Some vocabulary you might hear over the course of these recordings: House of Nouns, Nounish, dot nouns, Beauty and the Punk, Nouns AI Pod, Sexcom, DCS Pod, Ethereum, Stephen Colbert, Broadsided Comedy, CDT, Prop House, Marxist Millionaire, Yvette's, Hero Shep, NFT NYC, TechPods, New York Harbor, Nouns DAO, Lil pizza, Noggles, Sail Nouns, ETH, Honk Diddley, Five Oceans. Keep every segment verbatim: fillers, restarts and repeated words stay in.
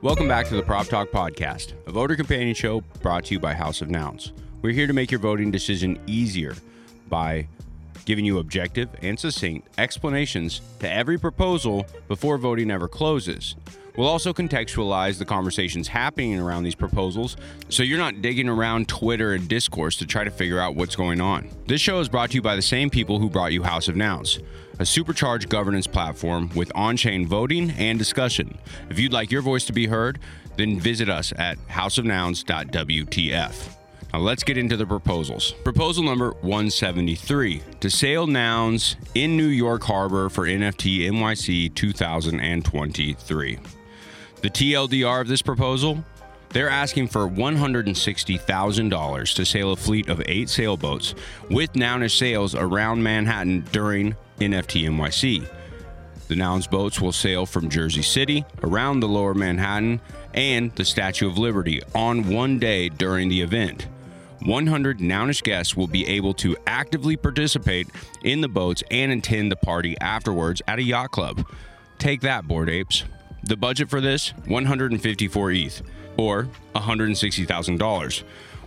Welcome back to the Prop Talk podcast, a voter companion show brought to you by House of Nouns. We're here to make your voting decision easier by giving you objective and succinct explanations to every proposal before voting ever closes. We'll also contextualize the conversations happening around these proposals so you're not digging around Twitter and discourse to try to figure out what's going on. This show is brought to you by the same people who brought you House of Nouns, a supercharged governance platform with on-chain voting and discussion. If you'd like your voice to be heard, then visit us at house of nouns dot w t f. Now let's get into the proposals. Proposal number one seventy-three, to sale nouns in New York Harbor for N F T N Y C two thousand twenty-three. The T L D R of this proposal, they're asking for one hundred sixty thousand dollars to sail a fleet of eight sailboats with Nounish sails around Manhattan during N F T N Y C. The Nouns boats will sail from Jersey City, around the lower Manhattan, and the Statue of Liberty on one day during the event. one hundred Nounish guests will be able to actively participate in the boats and attend the party afterwards at a yacht club. Take that, Bored Apes. The budget for this, one hundred fifty-four E T H, or one hundred sixty thousand dollars,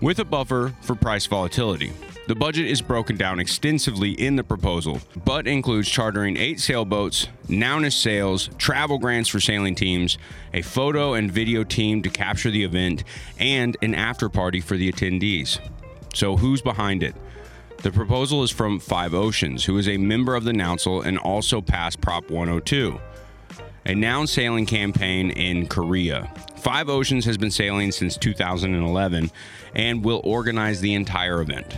with a buffer for price volatility. The budget is broken down extensively in the proposal, but includes chartering eight sailboats, Nounish sails, travel grants for sailing teams, a photo and video team to capture the event, and an after party for the attendees. So who's behind it? The proposal is from Five Oceans, who is a member of the Nouncil and also passed Prop one oh two. A noun sailing campaign in Korea. Five Oceans has been sailing since two thousand eleven and will organize the entire event.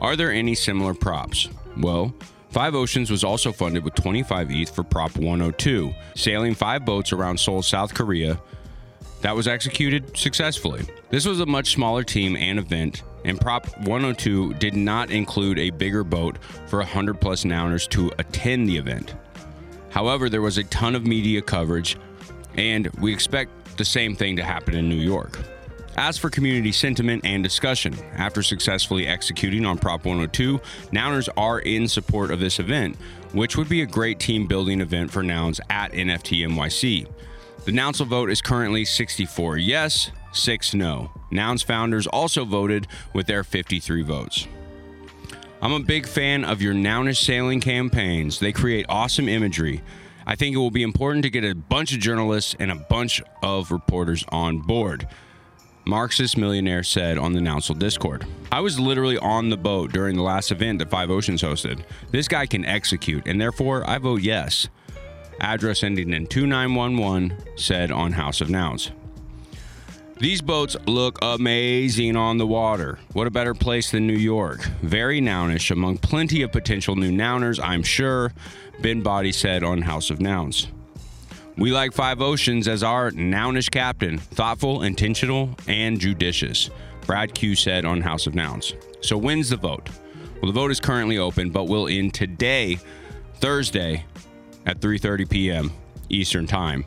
Are there any similar props? Well, Five Oceans was also funded with twenty-five E T H for Prop one oh two, sailing five boats around Seoul, South Korea. That was executed successfully. This was a much smaller team and event, and Prop one oh two did not include a bigger boat for one hundred plus nouners to attend the event. However, there was a ton of media coverage, and we expect the same thing to happen in New York. As for community sentiment and discussion, after successfully executing on Prop one oh two, Nouners are in support of this event, which would be a great team-building event for Nouns at N F T N Y C. The Nouncil vote is currently sixty-four yes, six no. Nouns founders also voted with their fifty-three votes. I'm a big fan of your Nounish sailing campaigns. They create awesome imagery. I think it will be important to get a bunch of journalists and a bunch of reporters on board. Marxist Millionaire said on the Nouncil Discord. I was literally on the boat during the last event that Five Oceans hosted. This guy can execute, and therefore I vote yes. Address ending in two nine one one said on House of Nouns. These boats look amazing on the water. What a better place than New York. Very Nounish among plenty of potential new Nouners, I'm sure, Ben Body said on House of Nouns. We like Five Oceans as our Nounish captain, thoughtful, intentional, and judicious, Brad Q said on House of Nouns. So when's the vote? Well, the vote is currently open, but will end today, Thursday, at three thirty p.m. Eastern Time.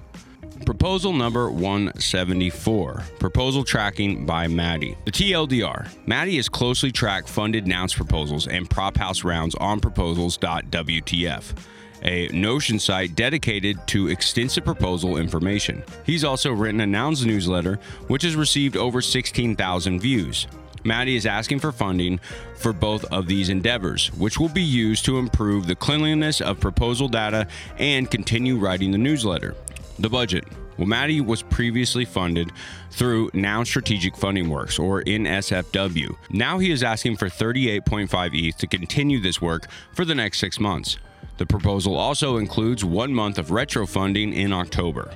Proposal number one seventy-four, proposal tracking by Maddie. The T L D R. Maddie is closely tracked funded Nouns proposals and Prop House rounds on proposals dot w t f. A Notion site dedicated to extensive proposal information. He's also written a Nouns newsletter, which has received over sixteen thousand views. Maddie is asking for funding for both of these endeavors, which will be used to improve the cleanliness of proposal data and continue writing the newsletter. The budget. Well, Maddie was previously funded through Nouns Strategic Funding Works, or N S F W. Now he is asking for thirty-eight point five E T H to continue this work for the next six months. The proposal also includes one month of retro funding in October.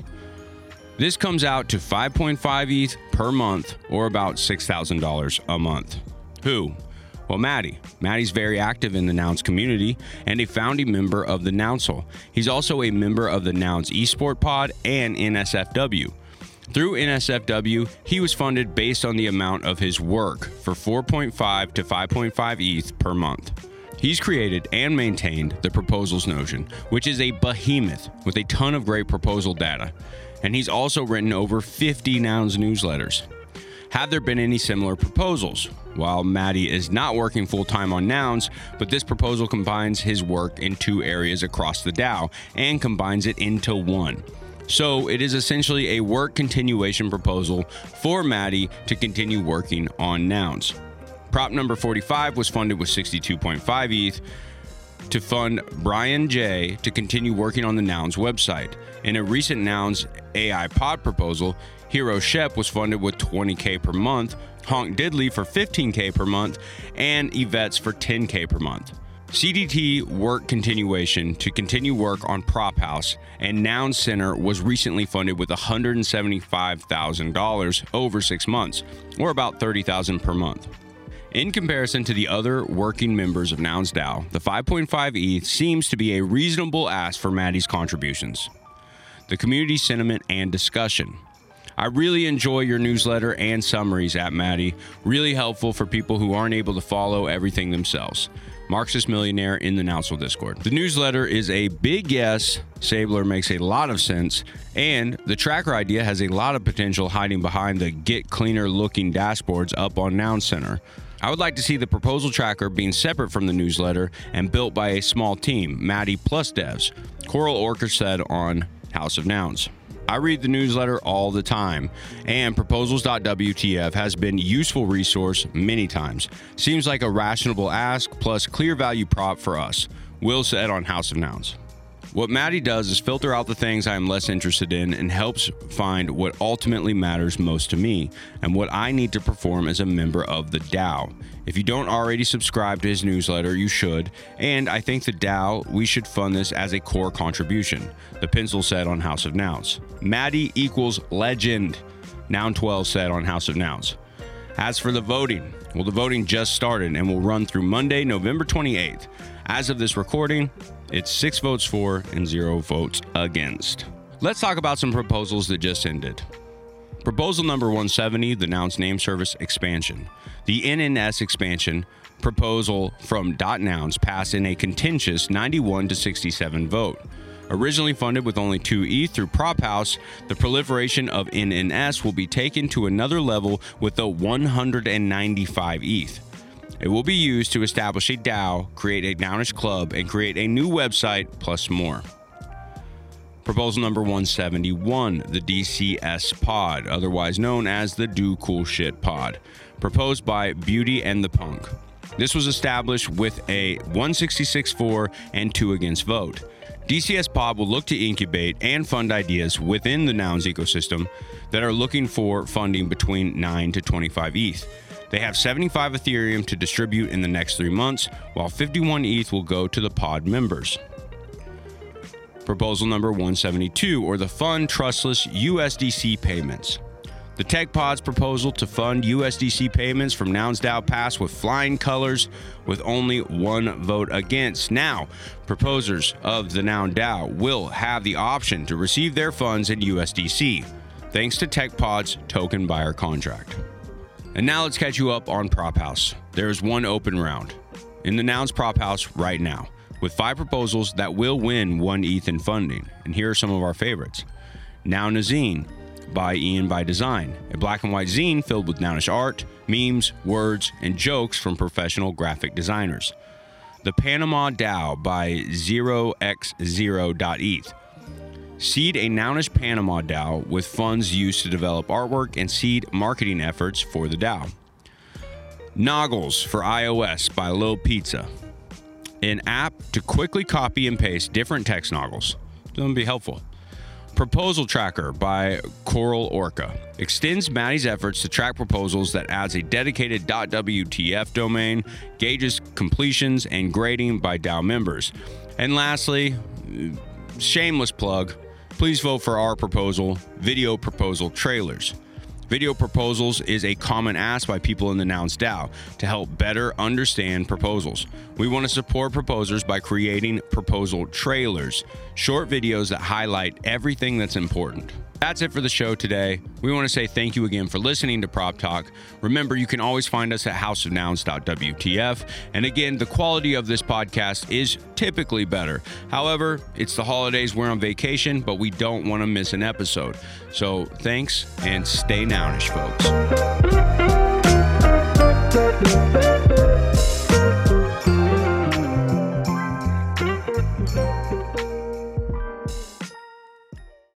This comes out to five point five E T H per month, or about six thousand dollars a month. Who? Well, Maddie. Maddie's very active in the Nouns community and a founding member of the Nouncil. He's also a member of the Nouns eSport Pod and N S F W. Through N S F W, he was funded based on the amount of his work for four point five to five point five E T H per month. He's created and maintained the Proposals Notion, which is a behemoth with a ton of great proposal data. And he's also written over fifty Nouns newsletters. Have there been any similar proposals? While Maddie is not working full-time on Nouns, but this proposal combines his work in two areas across the DAO and combines it into one. So it is essentially a work continuation proposal for Maddie to continue working on Nouns. Prop number forty-five was funded with sixty-two point five E T H to fund Brian J to continue working on the Nouns website. In a recent Nouns A I Pod proposal, Hero Shep was funded with twenty K per month, Honk Diddley for fifteen K per month, and Yvette's for ten K per month. C D T work continuation to continue work on Prop House and Nouns Center was recently funded with one hundred seventy-five thousand dollars over six months, or about thirty thousand dollars per month. In comparison to the other working members of NounsDAO, the five point five E T H seems to be a reasonable ask for Maddie's contributions. The community sentiment and discussion. I really enjoy your newsletter and summaries at Maddie, really helpful for people who aren't able to follow everything themselves. Marxist Millionaire in the Nouncil Discord. The newsletter is a big yes, Sabler makes a lot of sense, and the tracker idea has a lot of potential hiding behind the get cleaner looking dashboards up on Nouns Center. I would like to see the proposal tracker being separate from the newsletter and built by a small team, Maddie plus devs, Coral Orca said on House of Nouns. I read the newsletter all the time, and proposals dot W T F has been a useful resource many times. Seems like a rational ask plus clear value prop for us, Will said on House of Nouns. What Maddie does is filter out the things I am less interested in and helps find what ultimately matters most to me and what I need to perform as a member of the DAO. If you don't already subscribe to his newsletter, you should, and I think the DAO, we should fund this as a core contribution, The Pencil said on House of Nouns. Maddie equals legend, Noun twelve said on House of Nouns. As for the voting, well, the voting just started and will run through Monday, November twenty-eighth. As of this recording, it's six votes for and zero votes against. Let's talk about some proposals that just ended. Proposal number one seventy, the Nouns name service expansion. The N N S expansion proposal from dot nouns passed in a contentious ninety-one to sixty-seven vote. Originally funded with only two E T H through Prop House, the proliferation of N N S will be taken to another level with a one hundred ninety-five E T H. It will be used to establish a DAO, create a Nounish club, and create a new website, plus more. Proposal number one seventy-one, the D C S Pod, otherwise known as the Do Cool Shit Pod, proposed by Beauty and the Punk. This was established with a one sixty-six for and two against vote. D C S Pod will look to incubate and fund ideas within the Nouns ecosystem that are looking for funding between nine to twenty-five E T H. They have seventy-five Ethereum to distribute in the next three months, while fifty-one E T H will go to the pod members. Proposal number one seventy-two, or the Fund Trustless U S D C Payments. The TechPods proposal to fund U S D C payments from NounsDAO passed with flying colors with only one vote against. Now, proposers of the NounDAO will have the option to receive their funds in U S D C, thanks to TechPods' token buyer contract. And now let's catch you up on Prop House. There is one open round in the Nouns Prop House right now, with five proposals that will win one E T H in funding. And here are some of our favorites. Nounazine by Ian by Design, a black and white zine filled with Nounish art, memes, words, and jokes from professional graphic designers. The Panama DAO by zero x zero dot E T H. Seed a Nounish Panama DAO with funds used to develop artwork and seed marketing efforts for the DAO. Noggles for iOS by Lil Pizza, an app to quickly copy and paste different text noggles. That'll be helpful. Proposal Tracker by Coral Orca extends Maddie's efforts to track proposals that adds a dedicated .wtf domain, gauges completions and grading by DAO members. And lastly, shameless plug, please vote for our proposal, Video Proposal Trailers. Video proposals is a common ask by people in the Nouns DAO to help better understand proposals. We want to support proposers by creating proposal trailers, short videos that highlight everything that's important. That's it for the show today. We want to say thank you again for listening to Prop Talk. Remember, you can always find us at house of nouns dot W T F. And again, the quality of this podcast is typically better. However, it's the holidays, we're on vacation, but we don't want to miss an episode. So thanks and stay Nounish, folks.